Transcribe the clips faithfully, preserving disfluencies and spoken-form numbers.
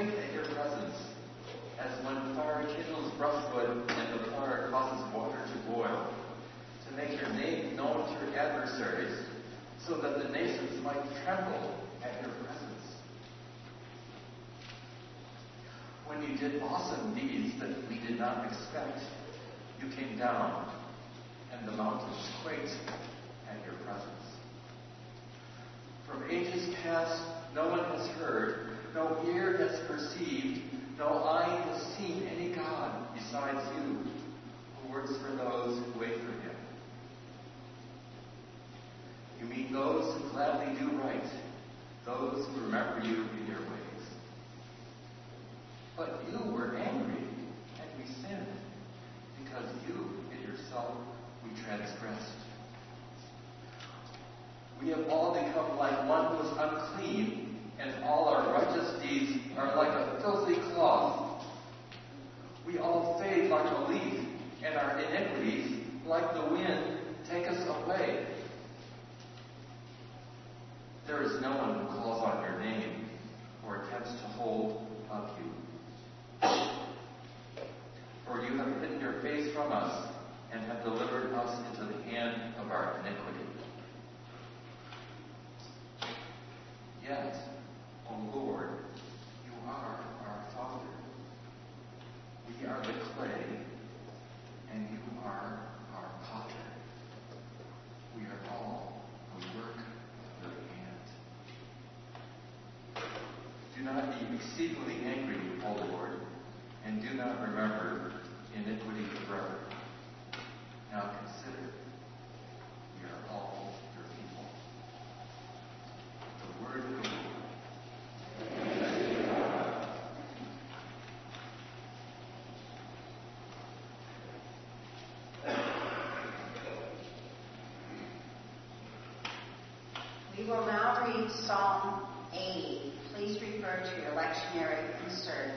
think that your presence, as when fire kindles brushwood and the fire causes water to boil, to make your name known to your adversaries, so that the nations might tremble at your presence. When you did awesome deeds that we did not expect, you came down, and the mountains quaked at your presence. From ages past, no one has heard, no ear has perceived, no eye has seen any God besides you, who works for those who wait for him. You mean those who gladly do right, those who remember you in your ways. But you were angry, and we sinned, because you and yourself we transgressed. We have all become like one who is unclean, and all our righteous deeds are like a filthy cloth. We all fade like a leaf, and our iniquities, like the wind, take us away. There is no one who calls on your name or attempts to hold of you. For you have hidden your face from us and have delivered us into the hand of our iniquity. Yet, O Lord, you are our Father. We are the clay, and you are our potter. We are all the work of your hand. Do not be exceedingly angry, O Lord, and do not remember iniquity forever. Now consider, we are all word of God. We will now read Psalm eighty. Please refer to your lectionary insert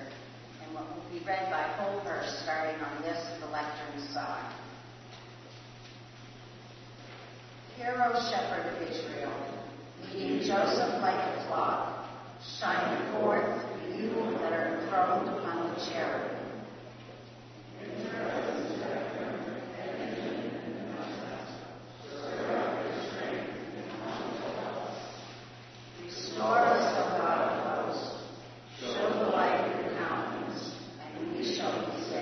and what will be read by whole verse starting on this, the lectern's side. Hear, O Shepherd of Israel, leading Joseph like a flock, shining forth you that are enthroned upon the cherubim. Restore us, O God of hosts, show the light of your countenance, and we shall be saved.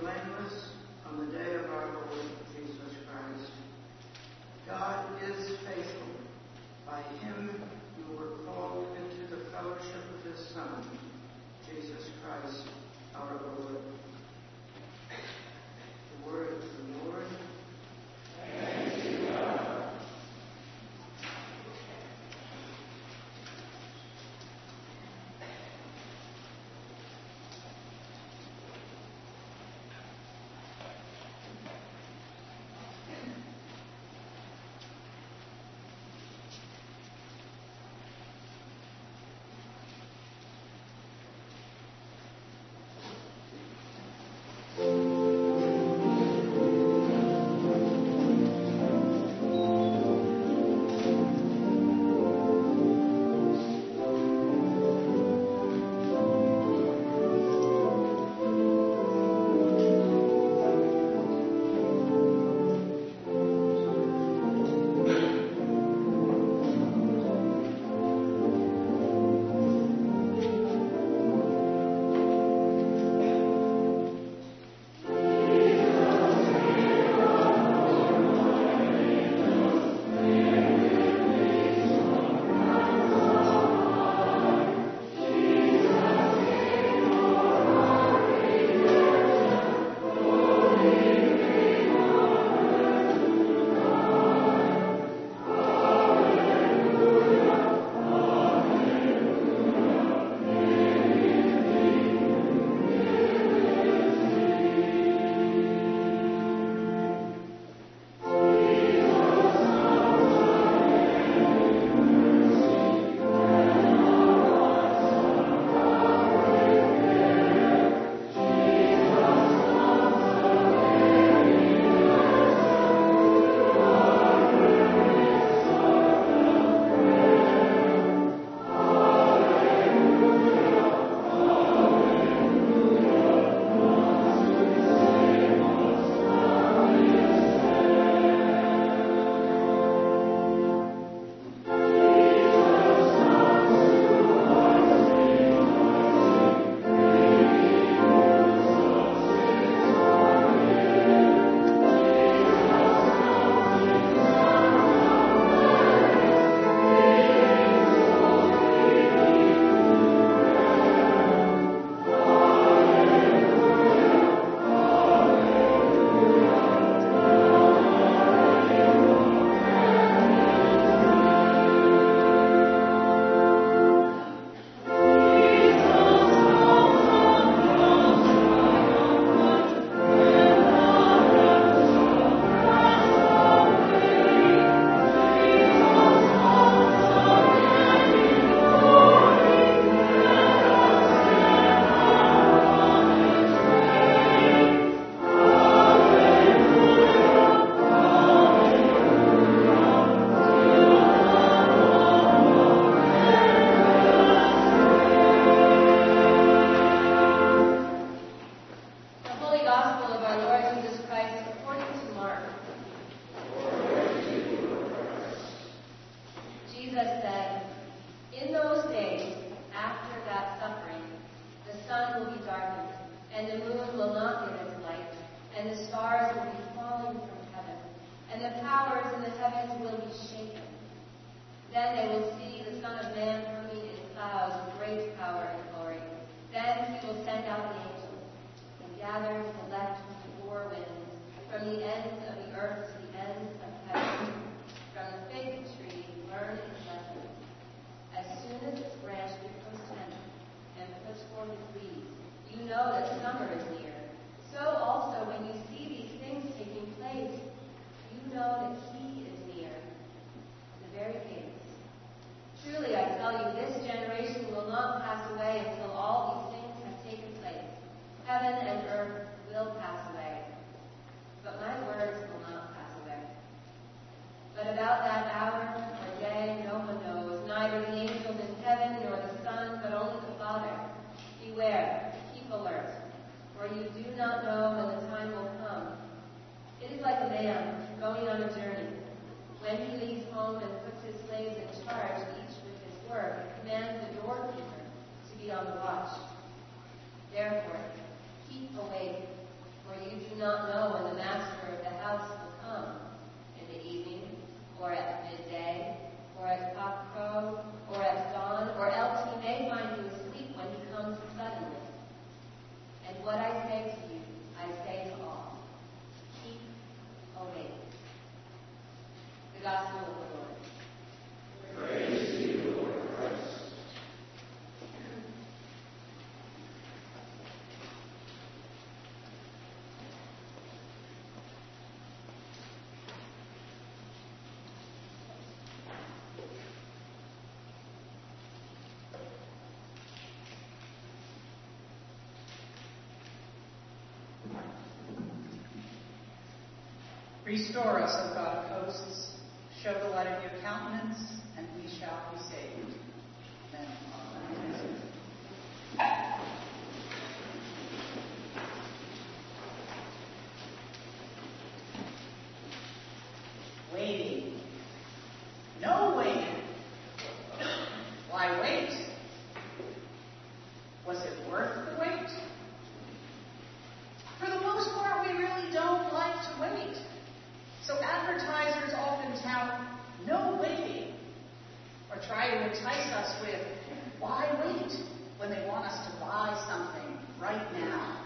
Blameless on the day of our Lord Jesus Christ. by him you were called into the fellowship of his Son, Jesus Christ, our Lord. The word of the Lord. Thanks be to God. Or at midday, or at coffee. gospel of the Lord. Praise to you, Lord Christ. Restore us, O God of hosts. Show the light of your countenance, and we shall be saved. Amen. Amen. Waiting. No waiting. Why wait? Was it worth the wait? For the most part, we really don't like to wait. So advertisers often tout no waiting or try to entice us with why wait when they want us to buy something right now.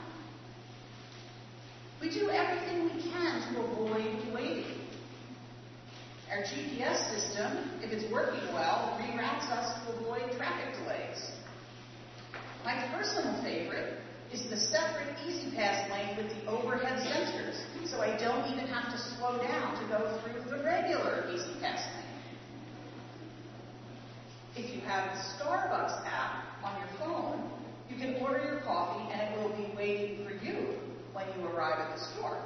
We do everything we can to avoid waiting. Our G P S system, if it's working well, reroutes us to avoid traffic delays. My personal favorite is the separate E-ZPass lane with the overhead sensors, so I don't even have to slow down to go through the regular E-ZPass lane. If you have the Starbucks app on your phone, you can order your coffee and it will be waiting for you when you arrive at the store.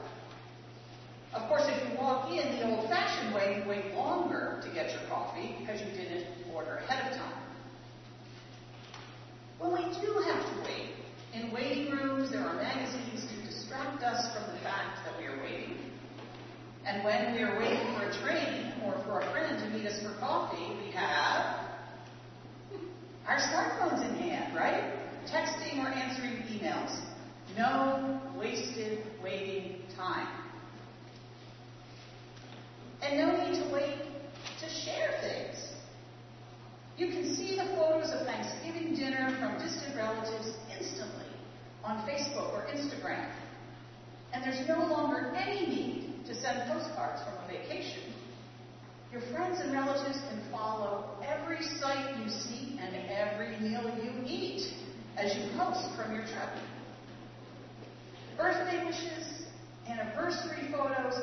Of course, if you walk in the old-fashioned way, you wait longer to get your coffee because you didn't order ahead of time. When we do have to wait, in waiting rooms, there are magazines to distract us from the fact that we are waiting. And when we are waiting for a train or for a friend to meet us for coffee, we have our smartphones in hand, right? Texting or answering emails. No wasted waiting time. And no need to wait to share things. You can see the photos of Thanksgiving dinner from distant relatives instantly on Facebook or Instagram. And there's no longer any need to send postcards from a vacation. Your friends and relatives can follow every sight you see and every meal you eat as you post from your trip. Birthday wishes, anniversary photos,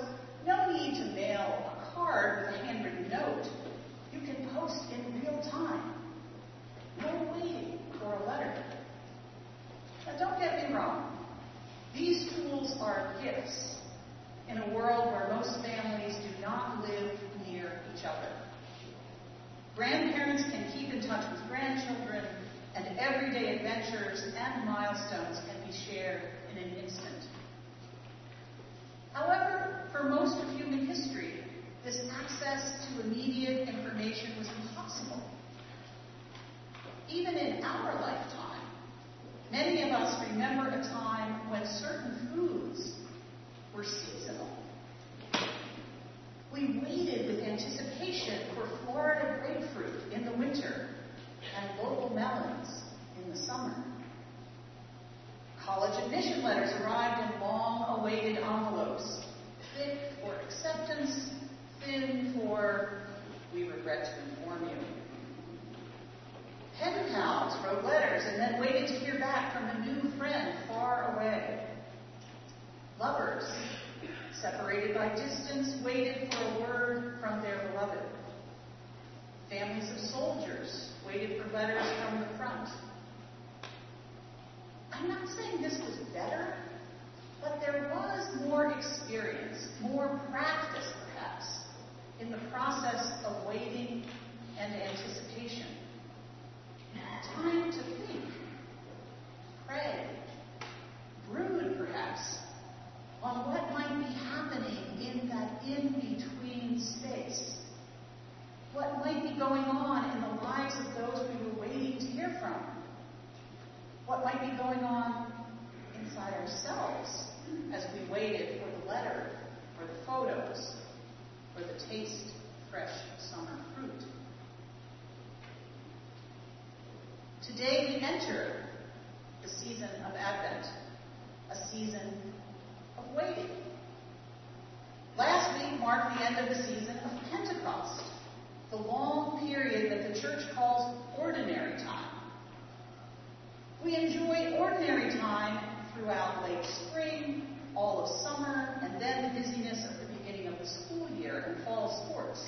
no need to mail a card with a handwritten note. You can post in real time. No waiting for a letter. Now, don't get me wrong. These tools are gifts in a world where most families do not live near each other. Grandparents can keep in touch with grandchildren, and everyday adventures and milestones can be shared in an instant. However, for most of human history, this access to immediate information was impossible. Even in our lifetime, many of us remember a time when certain foods were seasonal. We waited with anticipation for Florida grapefruit in the winter and local melons in the summer. College admission letters arrived in long-awaited envelopes, thick for acceptance, thin for, we regret to inform you. Pen pals wrote letters and then waited to hear back from a new friend far away. Lovers, separated by distance, waited for a word from their beloved. Families of soldiers waited for letters from the front. I'm not saying this was better, but there was more experience, more practice, perhaps, in the process of waiting and anticipation. Time to think, pray, brood perhaps, on what might be happening in that in-between space. What might be going on in the lives of those we were waiting to hear from. What might be going on inside ourselves as we waited for the letter, for the photos, for the taste of fresh summer fruit. Today we enter the season of Advent, a season of waiting. Last week marked the end of the season of Pentecost, Church calls ordinary time. We enjoy ordinary time throughout late spring, all of summer, and then the busyness of the beginning of the school year and fall sports.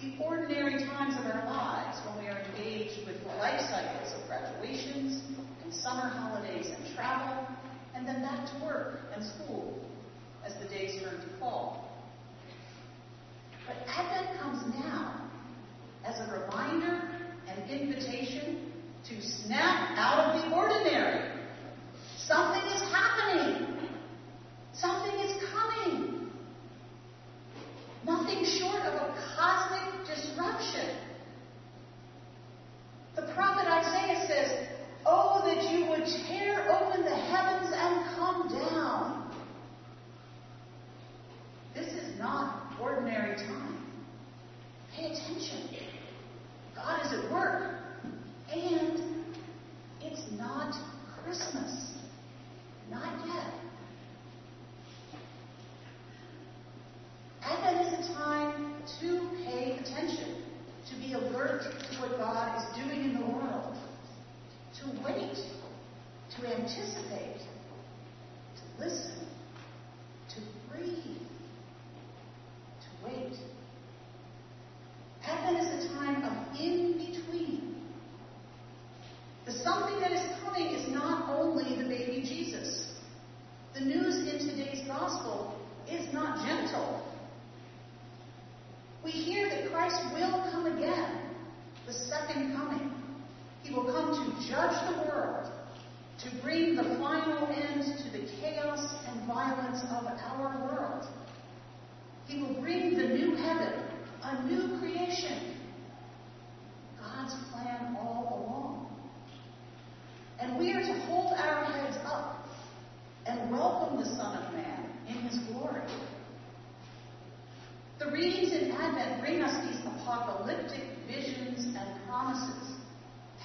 The ordinary times of our lives when we are engaged with the life cycles of graduations and summer holidays and travel, and then back to work and school as the days turn to fall. But Advent comes now as a reminder and invitation to snap out of the ordinary. Something is happening. Something is coming. Nothing short of a cosmic disruption. The prophet Isaiah says, "Oh, that you would tear open the heavens and come down." This is not ordinary time. Pay attention. God is at work. And it's not Christmas. Not yet. Advent is a time to pay attention, to be alert to what God is doing in the world, to wait, to anticipate, to listen, to breathe, to wait. Advent is a time of in-between. The something that is coming is not only the baby Jesus. The news in today's gospel is not gentle. We hear that Christ will come again, the second coming. He will come to judge the world, to bring the final end to the chaos and violence of our world. He will bring the new heaven, a new creation. God's plan all along. And we are to hold our heads up and welcome the Son of Man in his glory. The readings in Advent bring us these apocalyptic visions and promises.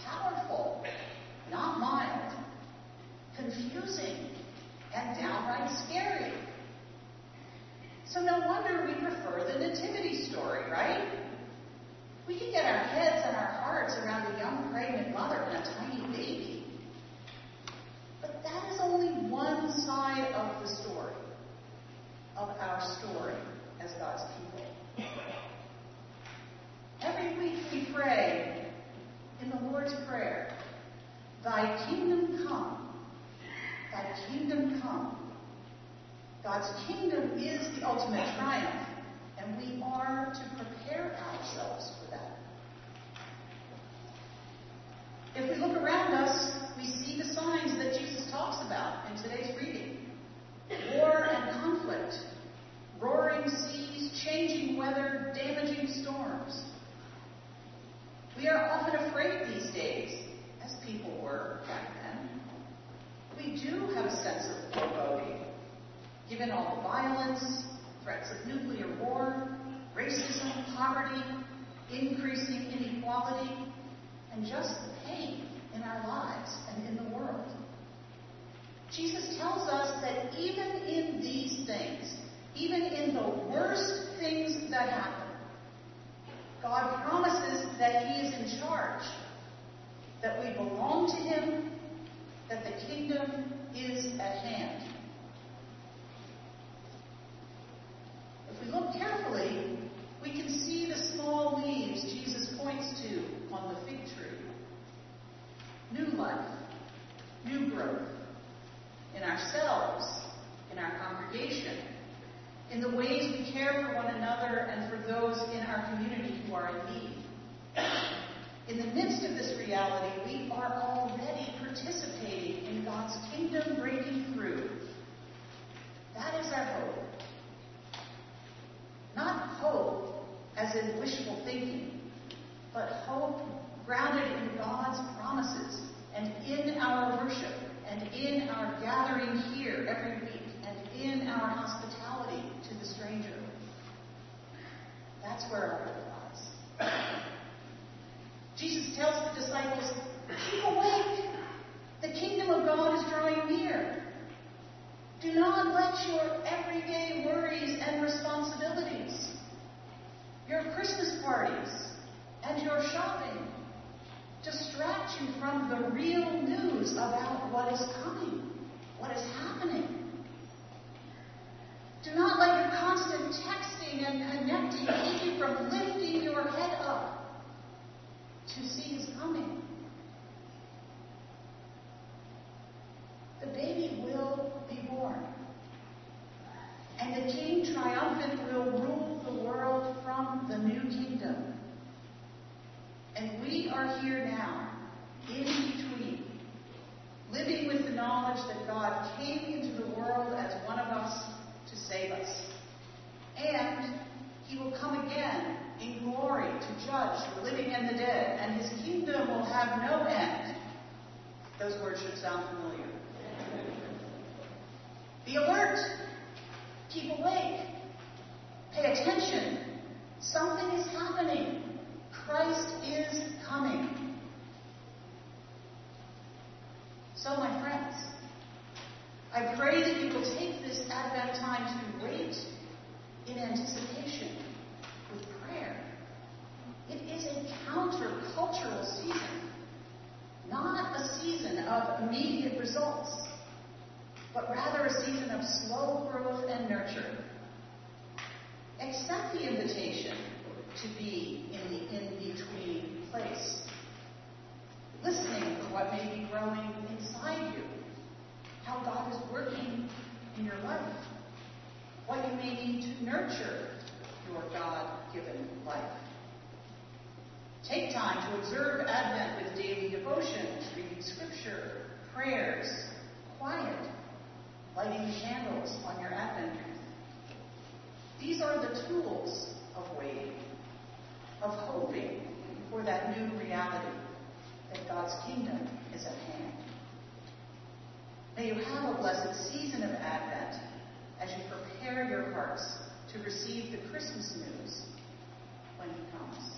Powerful, not mild. Confusing and downright scary. So no wonder we prefer the nativity story, right? We can get our heads and our hearts around a young pregnant mother and a tiny baby. But that is only one side of the story, of our story as God's people. Every week we pray in the Lord's Prayer, "Thy kingdom come, thy kingdom come." God's kingdom is the ultimate triumph, and we are to prepare ourselves for that. If we look around us, we see the signs that Jesus talks about in today's reading. War and conflict, roaring seas, changing weather, damaging storms. We are often afraid these days, as people were back then. We do have a sense of foreboding. Given all the violence, threats of nuclear war, racism, poverty, increasing inequality, and just the pain in our lives and in the world. Jesus tells us that even in these things, even in the worst things that happen, God promises that he is in charge, that we belong to him, that the kingdom is at hand. If we look carefully, we can see the small leaves Jesus points to on the fig tree. New life, new growth, in ourselves, in our congregation, in the ways we care for one another and for those in our community who are in need. In the midst of this reality, we are already participating in God's kingdom breaking through. That is our hope. Not hope as in wishful thinking, but hope grounded in God's promises and in our worship and in our gathering here every week and in our hospitality to the stranger. That's where our hope lies. Jesus tells the disciples, "Keep awake. The kingdom of God is drawing near. Do not let your everyday worries and responsibilities, your Christmas parties, and your shopping you from the real news about what is coming, what is happening. Do not let your constant texting and connecting keep you from lifting your head up to see His coming. The baby will be born, and the King triumphant will rule the world from the new kingdom. And we are here now, in between, living with the knowledge that God came into the world as one of us to save us. And He will come again in glory to judge the living and the dead, and His kingdom will have no end. Those words should sound familiar. Be alert. Keep awake. Pay attention. Something is happening. Christ is coming. So, my friends, I pray that you will take this Advent time to wait in anticipation with prayer. It is a countercultural season, not a season of immediate results, but rather a season of slow growth and nurture. Accept the invitation to be in the in-between place, listening to what may be growing inside you, how God is working in your life, what you may need to nurture your God-given life. Take time to observe Advent with daily devotions, reading scripture, prayers, quiet, lighting candles on your Advent wreath. These are the tools of waiting, of hoping for that new reality that God's kingdom is at hand. May you have a blessed season of Advent as you prepare your hearts to receive the Christmas news when He comes.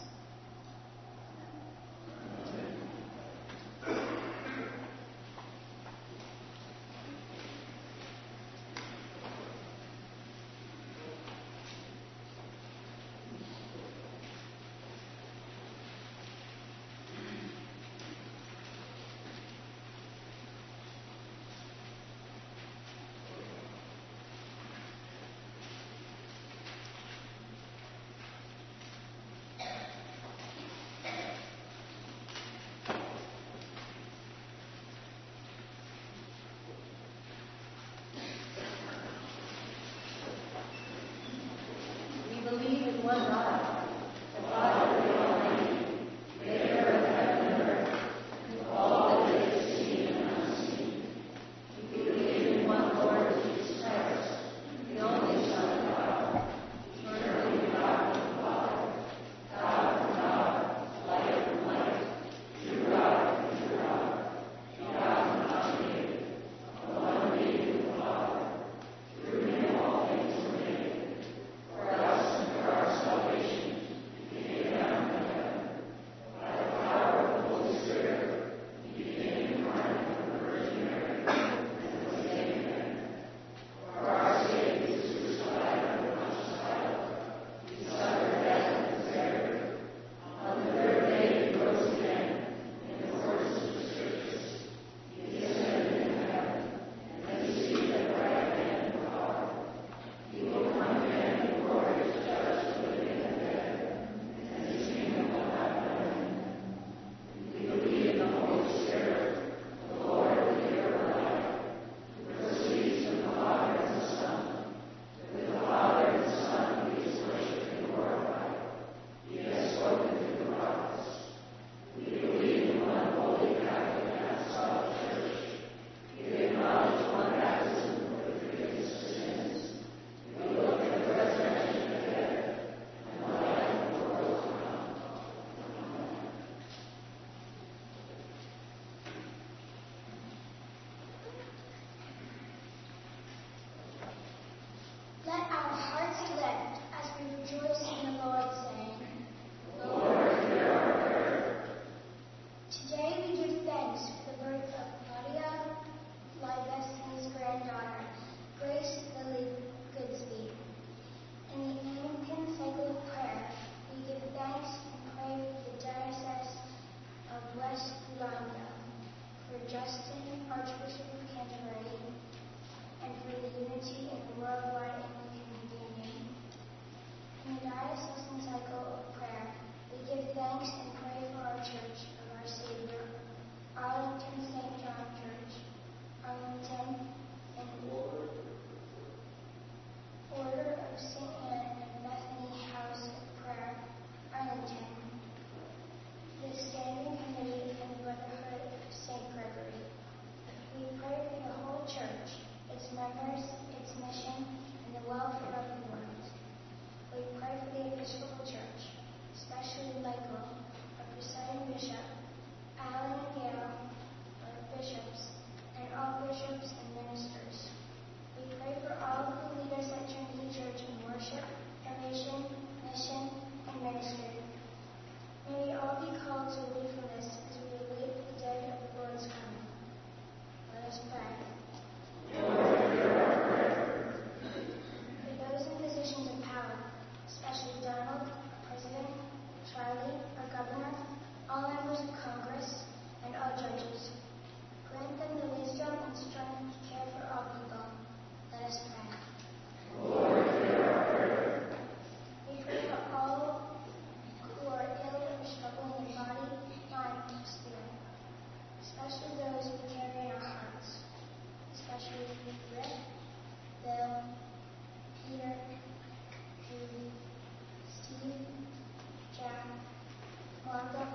Wanda,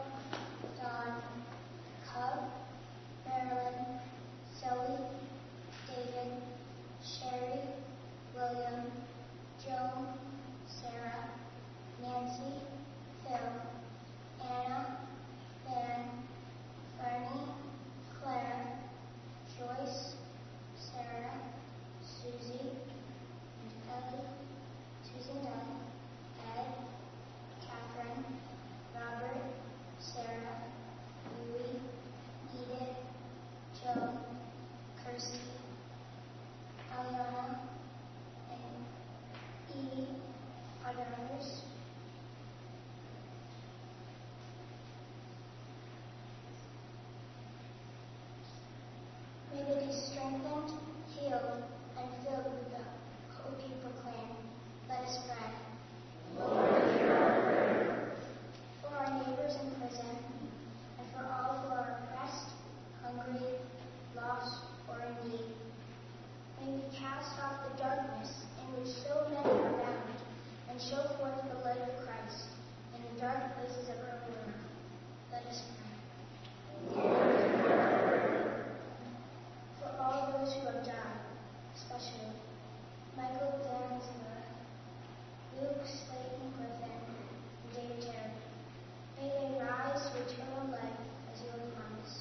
Don, Cub, Marilyn, Zoe, David, Sherry, William, Joan, Sarah, Nancy, Phil, Anna, Van, Bernie, Clara, Joyce, Sarah, Susie, Ellie, Susan Dunn, Ed, Catherine, Robert, Sarah, Louie, Edith, Joe, Kirsty, Aliana, and Edie, are there others? May they be strengthened, healed, and filled with the hope you proclaim. Let us pray. Lord, hear our prayer. For our neighbors in prison, and for all who are oppressed, hungry, lost, or in need, may we cast off the darkness in which so many are bound, and show forth the light of Christ in the dark places of our world. Let us pray. Lord, who have died, especially Michael Dansler, Luke Slayton Griffin, and David Terry. May they rise to eternal life as you have promised.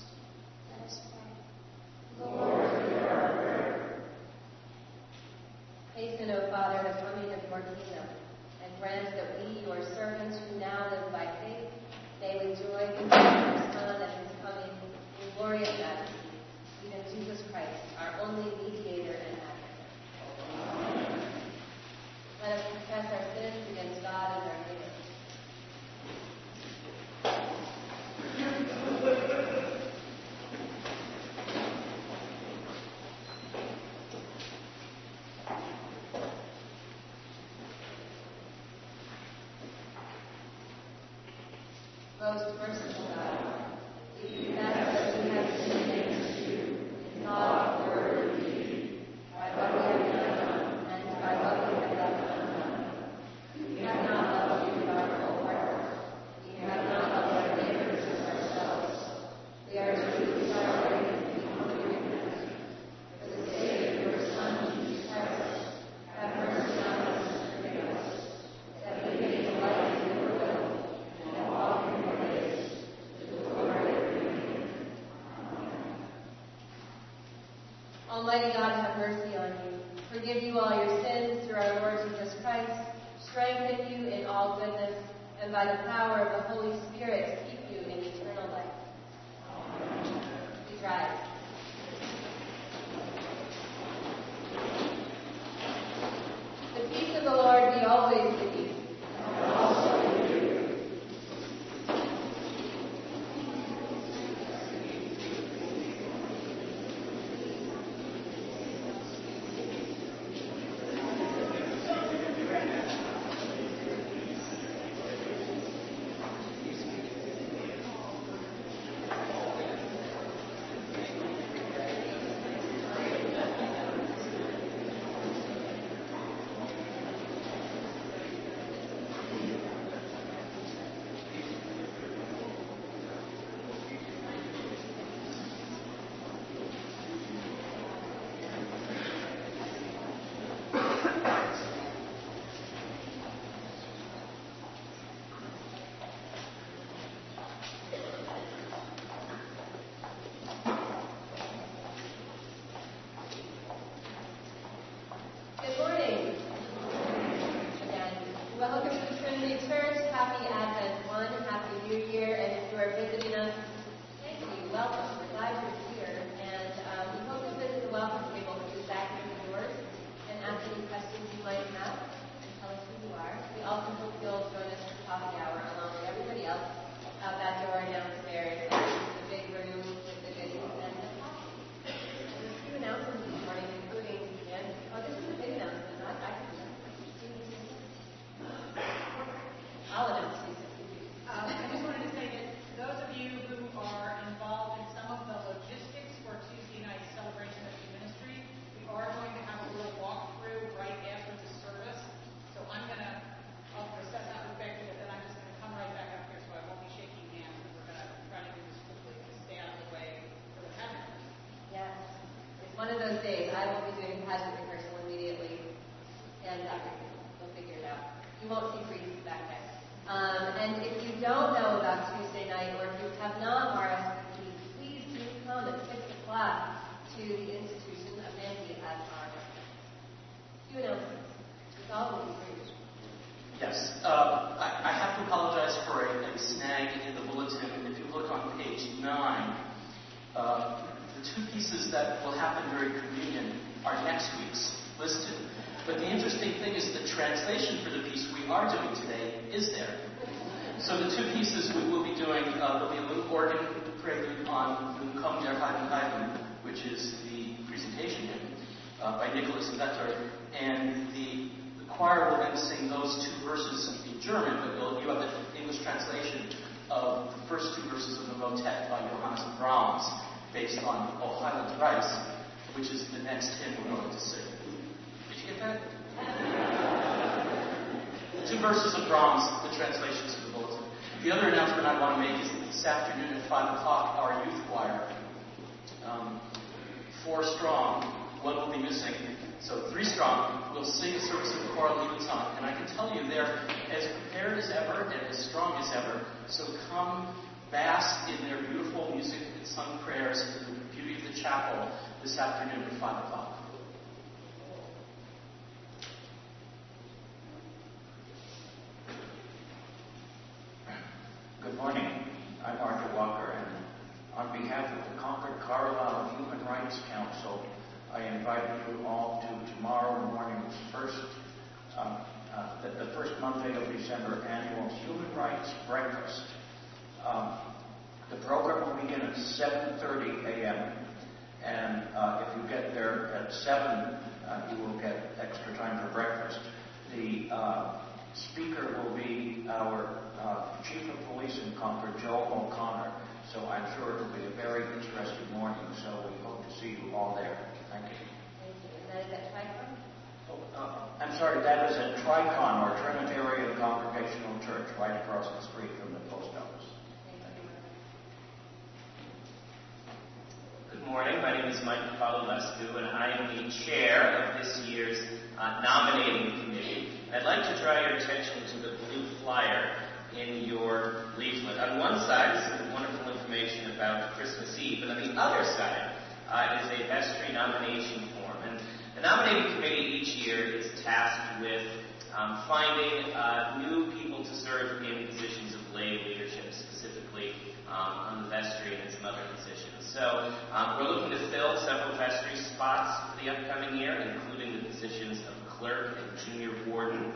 Let us pray. Lord, hear our prayer. Hasten, O Father, the coming of your kingdom, and grant that we, your servants who now live by faith, may with joy behold your Son at his coming in glorious majesty. Even Jesus Christ, our only mediator and advocate. Let us confess our sins against God and our neighbors. Most merciful God, we confess that we have sinned against you. Not a word of you, by what we have done and by what we have left undone. We have not loved you with our whole heart. We have not loved our neighbors as ourselves. We are truly sorry and we humbly repent. For the sake of your Son, Jesus Christ, have mercy on us and forgive us, that we may delight in your will and walk in your ways to the glory of your name. Amen. Almighty God, have mercy on you, forgive you all your sins through our Lord Jesus Christ, strengthen you in all goodness, and by the power of the Holy Spirit keep you in eternal life. Amen. Please rise. The peace of the Lord be always with you. And also with you. Thank you. uh, I, I have to apologize for a, a snag in the bulletin. If you look on page nine, uh, the two pieces that will happen during communion are next week's listed. But the interesting thing is the translation for the piece we are doing today is there. So the two pieces we will be doing, uh, there'll be a little organ prelude on Nunkom der Heiligen Heiligen, which is the presentation hymn uh, by Nicholas Vetter, and the, the choir will then sing those two verses in German, but you'll, you have the English translation of the first two verses of the motet by Johannes Brahms, based on O Heiland Reis, which is the next hymn we're going to sing. Did you get that? Two verses of Brahms, the translations of the bulletin. The other announcement I want to make is that this afternoon at five o'clock, our youth choir, um, four strong, one will be missing, so three strong, will sing a service of the choral Levin song. And I can tell you they're as prepared as ever and as strong as ever, so come bask in their beautiful music and sung prayers and the beauty of the chapel this afternoon at five o'clock. Good morning. I'm Arthur Walker, and on behalf of the Concord Carlisle Human Rights Council, I invite you all to tomorrow morning's first, um, uh, the, the first Monday of December annual Human Rights Breakfast. Um, the program will begin at seven thirty a.m., and uh, if you get there at seven, uh, you will get extra time for breakfast. The uh, speaker will be our Uh, Chief of Police in Concord, Joel O'Connor. So I'm sure it'll be a very interesting morning. So we hope to see you all there. Thank you. Thank you. And that is at Tricon? Oh, uh, I'm sorry, that is at Tricon, or Trinitarian Congregational Church, right across the street from the post office. Thank you. Good morning. My name is Mike Nicolascu, and I am the chair of this year's uh, nominating committee. I'd like to draw your attention to the blue flyer in your leaflet. On one side is some wonderful information about Christmas Eve, but on the other side uh, is a vestry nomination form. And the nominating committee each year is tasked with um, finding uh, new people to serve in positions of lay leadership, specifically um, on the vestry and in some other positions. So um, we're looking to fill several vestry spots for the upcoming year, including the positions of clerk and junior warden.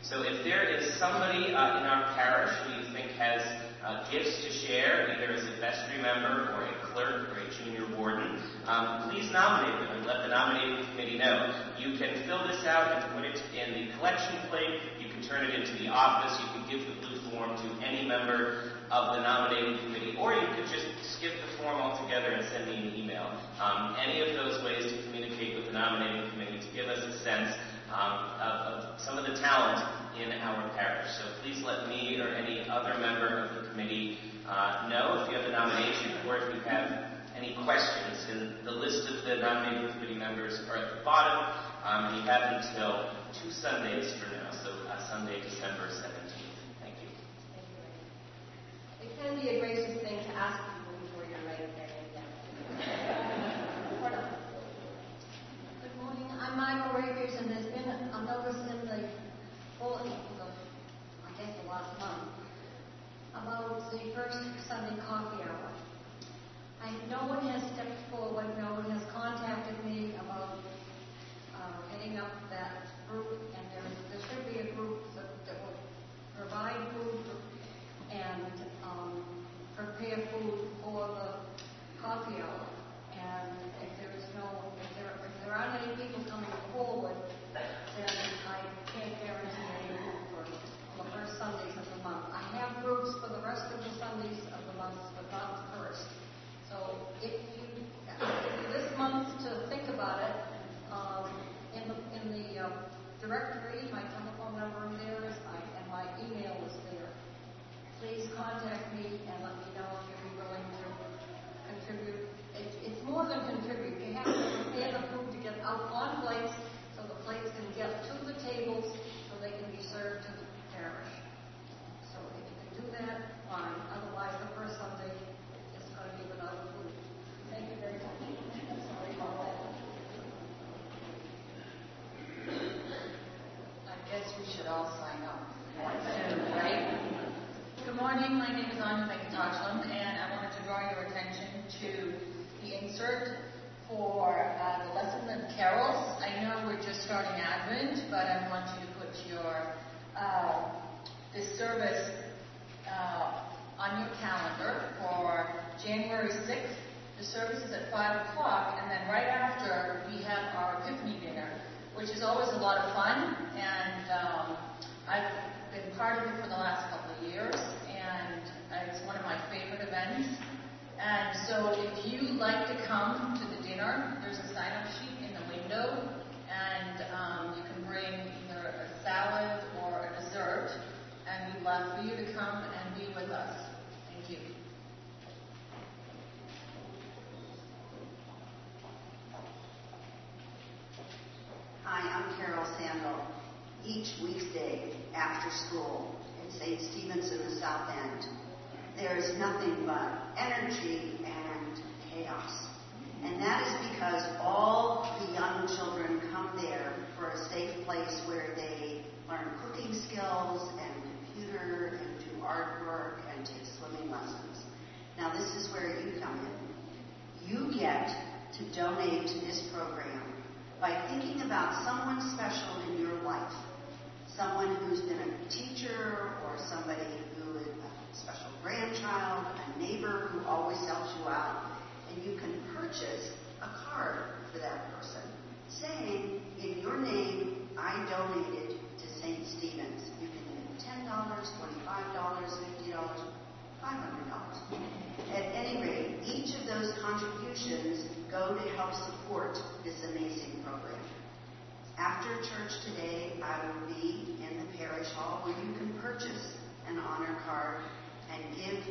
So if there is somebody uh, in our parish who you think has uh, gifts to share, either as a vestry member or a clerk or a junior warden, um, please nominate them and let the nominating committee know. You can fill this out and put it in the collection plate. You can turn it into the office. You can give the blue form to any member of the nominating committee, or you could just skip the form altogether and send me an email. Um, any of those ways to communicate with the nominating committee to give us a sense Um, of, of some of the talent in our parish. So please let me or any other member of the committee uh, know if you have a nomination or if you have any questions. And the list of the nominating committee members are at the bottom. Um, and you have until two Sundays from now, so uh, Sunday, December seventeenth. Thank you. Thank you. It can be a gracious thing to ask people before you're right there and down. Or not. Good morning. I'm Michael Ray Pearson. There's been a notice in the bulletin of, I guess, the last month about the first Sunday coffee hour. I, no one has stepped forward. No one has contacted me about uh, heading up that group. And there, there should be a group that, that will provide food and um, prepare food for the coffee hour. And if there is no, if there, if there aren't any people coming forward, then I can't guarantee anything for the first Sundays of the month. I have groups for the rest of the Sundays of the month, but not the first. So if you, this month to think about it, um, in the, in the uh, directory morning. My name is Anjali Tajlam, and I wanted to draw your attention to the insert for uh, the lessons and carols. I know we're just starting Advent, but I want you to put your uh, this service uh, on your calendar for January sixth. The service is at five o'clock, and then right after we have our Epiphany dinner, which is always a lot of fun, and um, I've been part of it for the last couple of years, and it's one of my favorite events. And so if you like to come to the dinner, there's a sign-up sheet in the window, and um, you can bring either a salad or a dessert, and we'd love for you to come and be with us. Thank you. Hi, I'm Carol Sandel. Each weekday after school at Saint Stephen's in the South End, there is nothing but energy and chaos. And that is because all the young children come there for a safe place where they learn cooking skills and computer and do artwork and take swimming lessons. Now this is where you come in. You get to donate to this program by thinking about someone special in your life, someone who's been a teacher or somebody who is a special grandchild, a neighbor who always helps you out, and you can purchase a card for that person saying, in your name, I donated to Saint Stephen's. You can give ten dollars, twenty-five dollars, fifty dollars, five hundred dollars. At any rate, each of those contributions go to help support this amazing program. After church today, I will be in the parish hall where you can purchase an honor card and give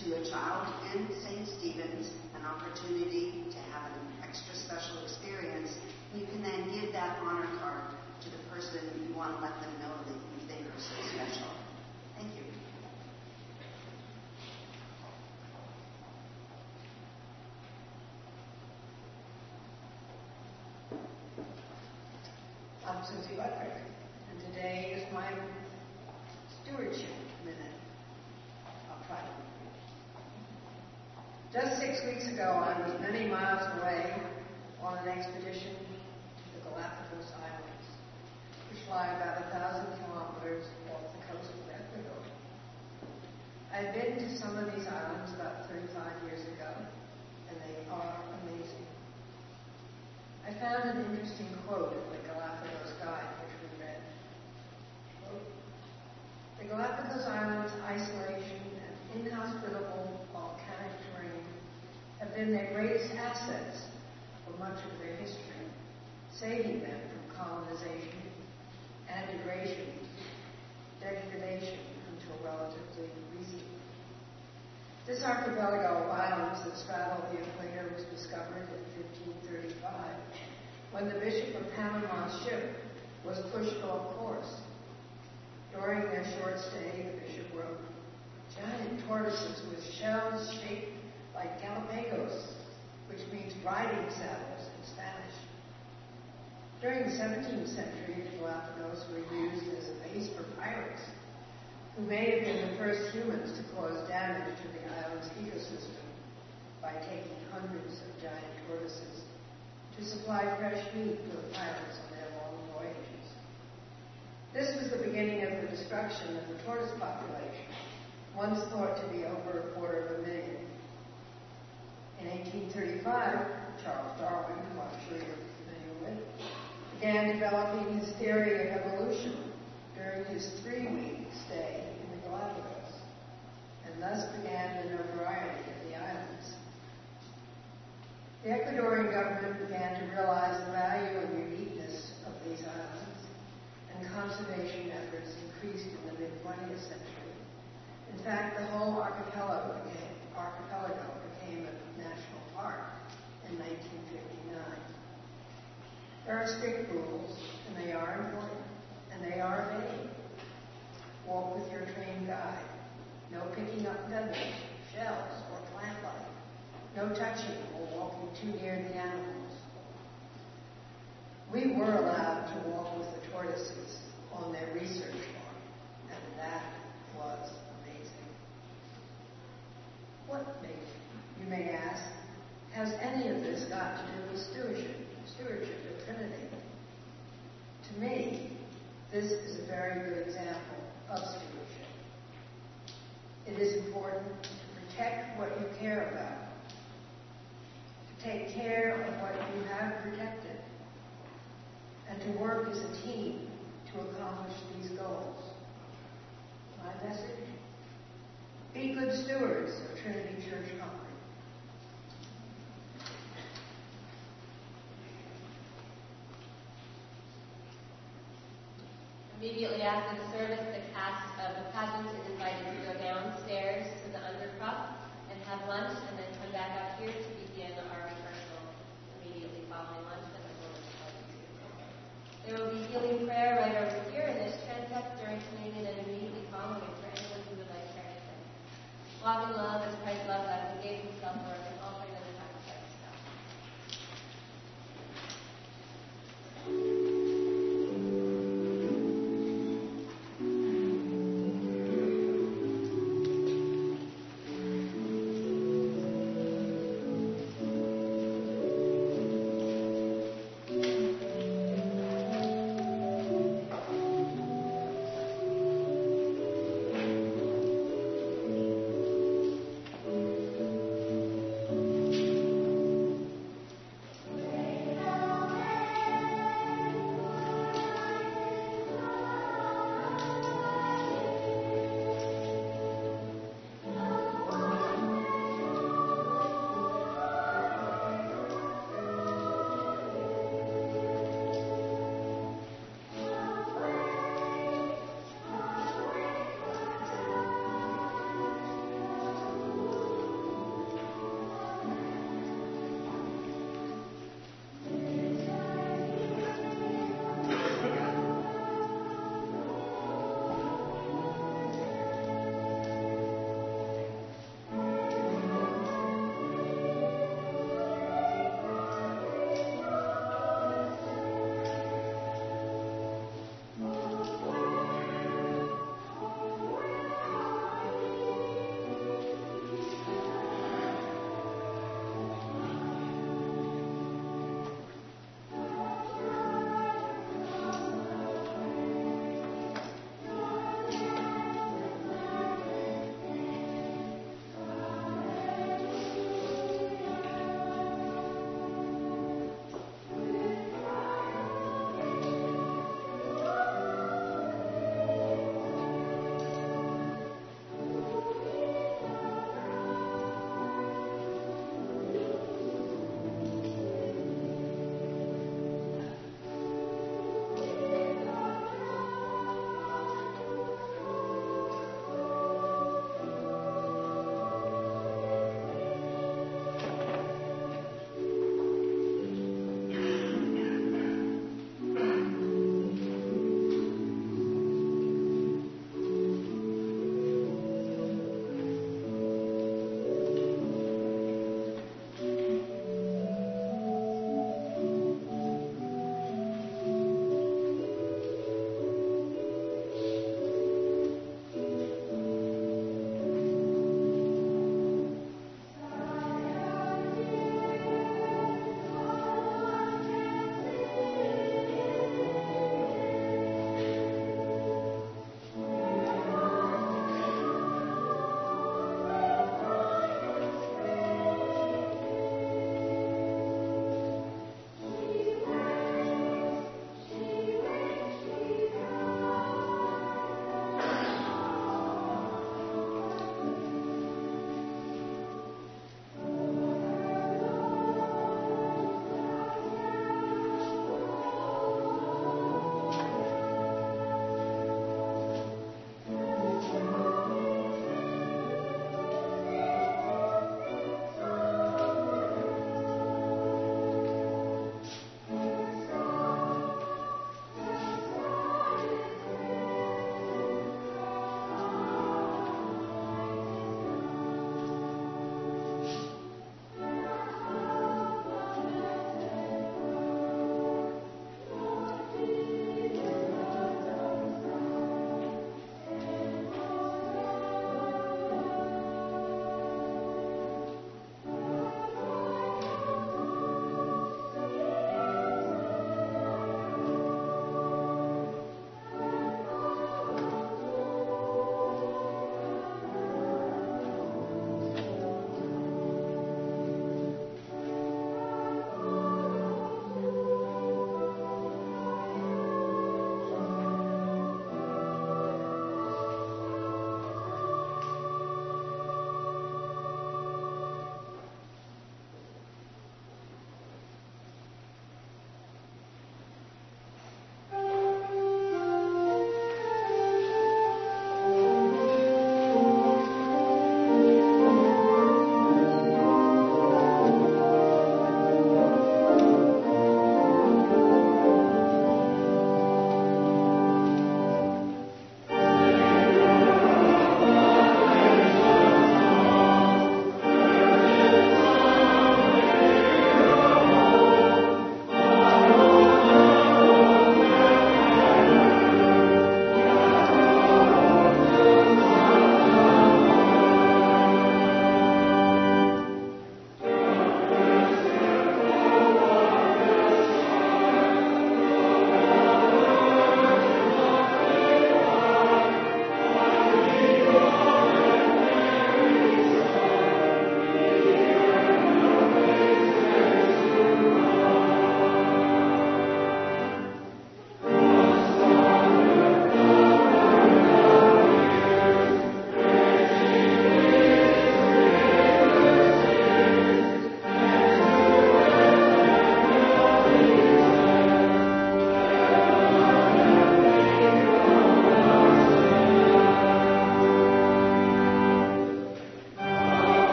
to a child in Saint Stephen's an opportunity to have an extra special experience. You can then give that honor card to the person you want to let them know that you think are so special. Thank you. I'm Cynthia Weatherick, and today is my stewardship minute. I'll try to. Just six weeks ago, I was many miles away on an expedition to the Galapagos Islands, which lie about a thousand kilometers off the coast of Ecuador. I've been to some of these islands about thirty-five years ago, and they are amazing. I found an interesting quote in the Galapagos Guide, which we read. Quote, "The Galapagos Islands' isolation and inhospitable volcanic terrain have been their greatest assets for much of their history, saving them from colonization and degradation, degradation until relatively recently. This archipelago of islands that straddle the equator was discovered in fifteen thirty-five, when the Bishop of Panama's ship was pushed off course. During their short stay, the bishop wrote, 'Giant tortoises with shells shaped like Galapagos,' which means riding saddles in Spanish. During the seventeenth century, the Galapagos were used as a base for pirates, who may have been the first humans to cause damage to the island's ecosystem by taking hundreds of giant tortoises to supply fresh meat for the pirates on their long voyages. This was the beginning of the destruction of the tortoise population, once thought to be over a quarter of a million. In eighteen thirty-five, Charles Darwin, who I'm sure you're familiar with, began developing his theory of evolution during his three-week stay in the Galapagos, and thus began the notoriety of the islands. The Ecuadorian government began to realize the value and uniqueness of these islands, and conservation efforts increased in the mid-twentieth century. In fact, the whole archipelago became, archipelago became a national park in nineteen fifty-nine. There are strict rules, and they are important, and they are of aid. Walk with your trained guide. No picking up feathers, shells, or plant life. No touching or walking too near the animals. We were allowed to walk with the tortoises on their research farm, and that was amazing. is important to protect what you care about, to take care of what you have protected, and to work as a team to accomplish these goals. My message? Be good stewards of Trinity Church Concord. Immediately after the service, the cast of the pageant is invited to go downstairs to the undercrop and have lunch, and then come back up here to begin our rehearsal immediately following lunch. And then we'll to there will be healing prayer right over here in this transept during communion and immediately following it for anyone who would like prayer to pray. Walk in love as Christ loved us and gave himself for us. Thank you.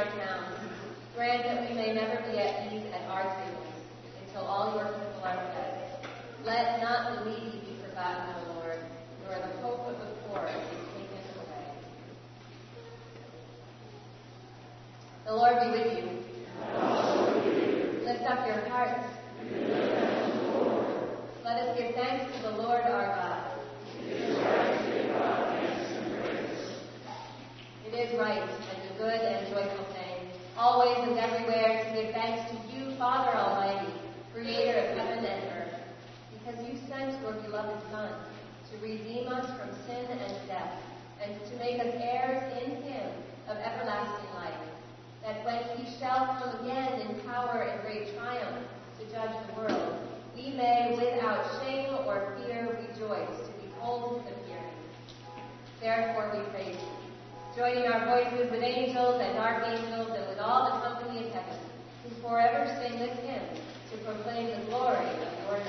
our towns. Grant that we may never be at ease at our tables until all your people are fed. Let not the needy be forgotten, O Lord, nor the hope of the poor be taken away. The Lord be with you. And also with you. Lift up your hearts. We lift them to the Lord. Let us give thanks to the Lord our God. It is right to give God thanks and praise. It is right and a good and joyful thing. Always and everywhere to give thanks to you, Father Almighty, Creator of heaven and earth, because you sent your beloved Son to redeem us from sin and death, and to make us heirs in him of everlasting life, that when he shall come again in power and great triumph to judge the world, we may without shame or fear rejoice to behold his appearing. Therefore we praise you, joining our voices with angels and archangels and with all the company of heaven, who forever sing this hymn to proclaim the glory of your name.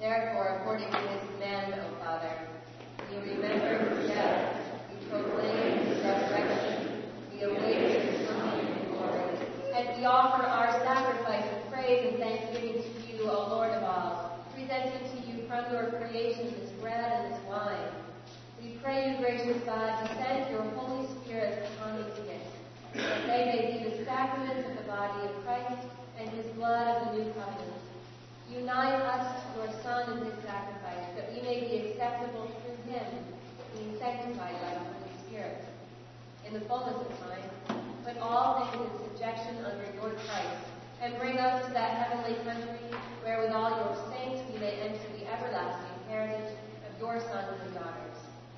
Therefore, according to his command, O Father, we remember his death, we proclaim his resurrection, we await his coming in glory, and we offer our sacrifice of praise and thanksgiving to you, O Lord of all, presenting to you from your creation this bread and this wine. We pray you, gracious God, to send your Holy Spirit upon these gifts, that they may be the sacraments of the body of Christ and his blood of the new covenant. Unite us to your Son in his sacrifice, that we may be acceptable through him, being sanctified by the Holy Spirit. In the fullness of time, put all things in subjection under your Christ, and bring us to that heavenly country, where with all your saints we may enter the everlasting heritage of your sons and daughters.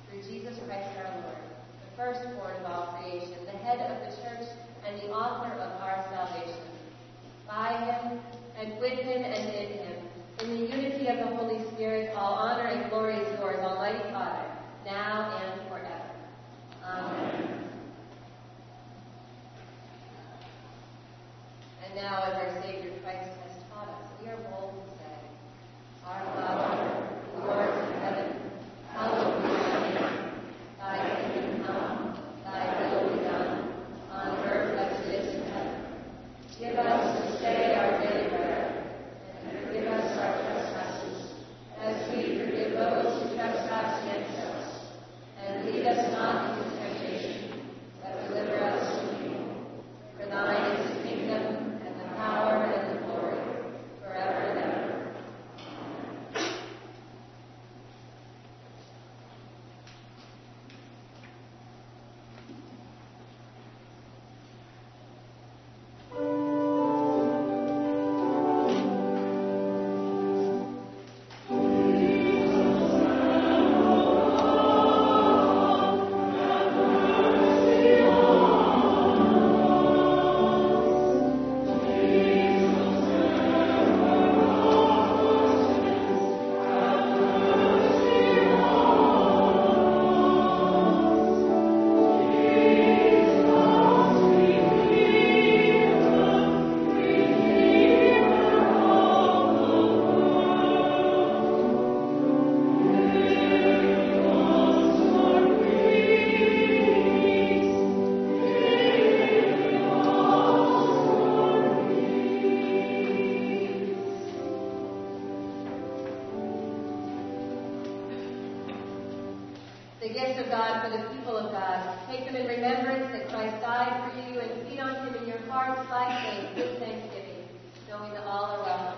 Through Jesus Christ our Lord, the firstborn of all creation, the head of the church, and the author of our salvation. By him, and with him, and in him, in the unity of the Holy Spirit, all honor and glory is yours, Almighty Father, now and forever. Amen. And now, as our Savior Christ has taught us, we are bold to say, Our Father, who art in heaven, hallowed be thy name. Thy kingdom come, thy will be done, on earth as it is in heaven. Give us this day our daily bread. Deliver us from evil. For thine is the kingdom, and the power, and the the gifts of God for the people of God. Take them in remembrance that Christ died for you, and feed on him in your hearts by faith with thanksgiving, knowing that all are welcome.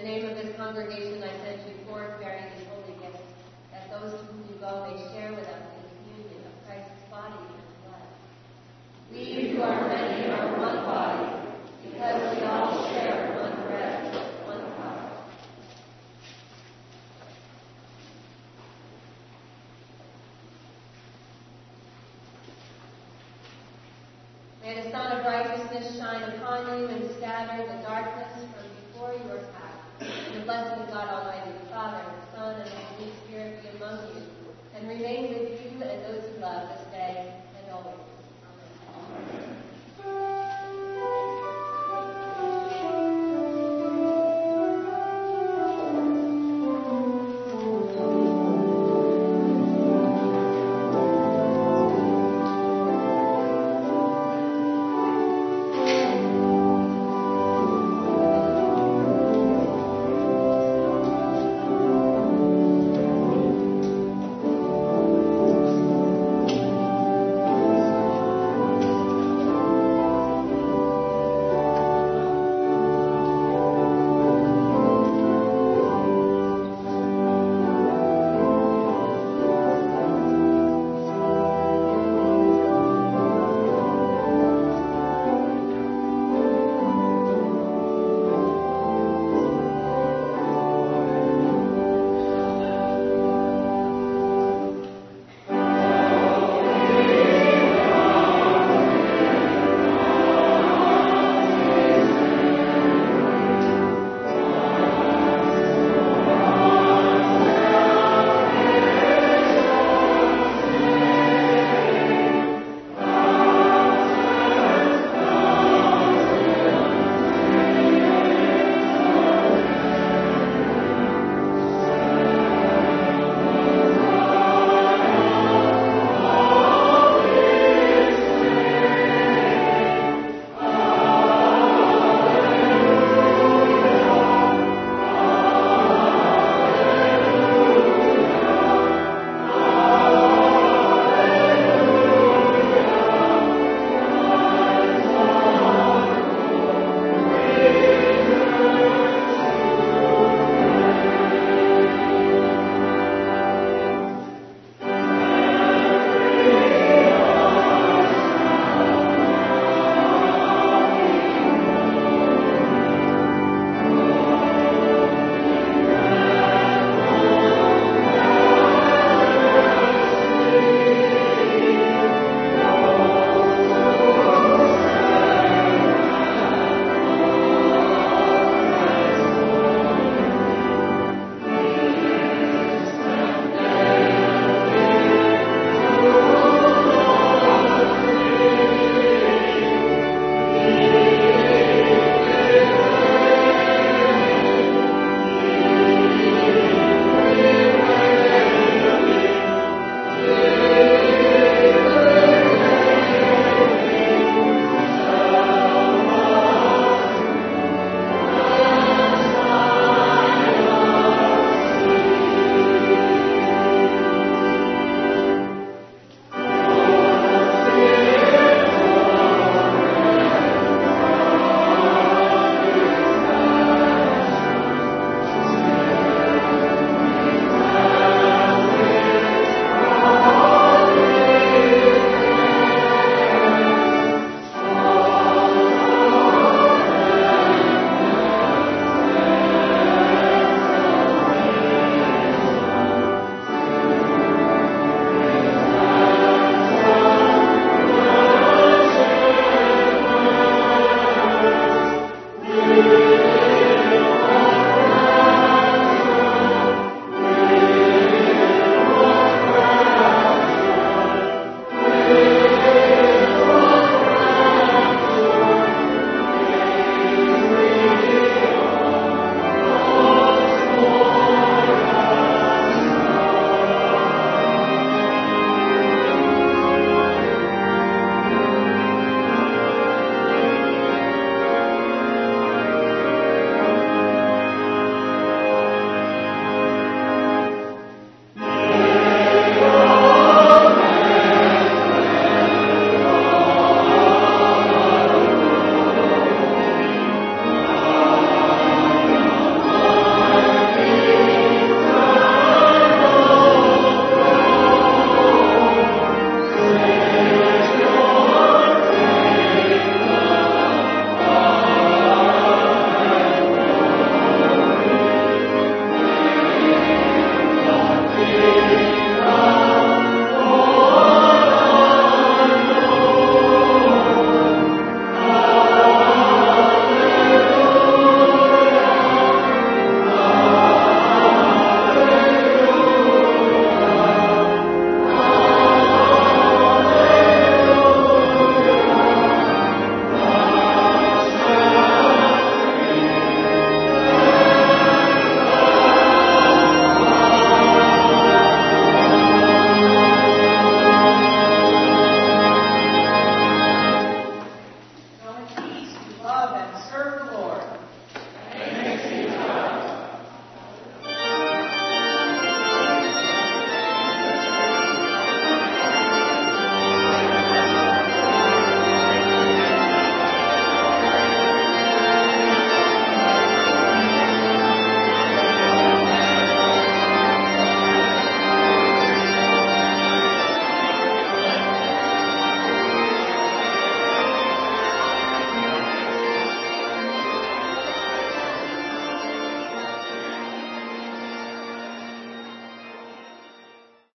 the name of this congregation, I send you forth bearing this holy gift, that those to whom you go may share with us in the communion of Christ's body and blood. We who are many are one body, because we all share one bread, one cup. May the sun of righteousness shine upon you and scatter the darkness from before your path. And the blessing of God Almighty, the Father, the Son, and the Holy Spirit be among you and remain with you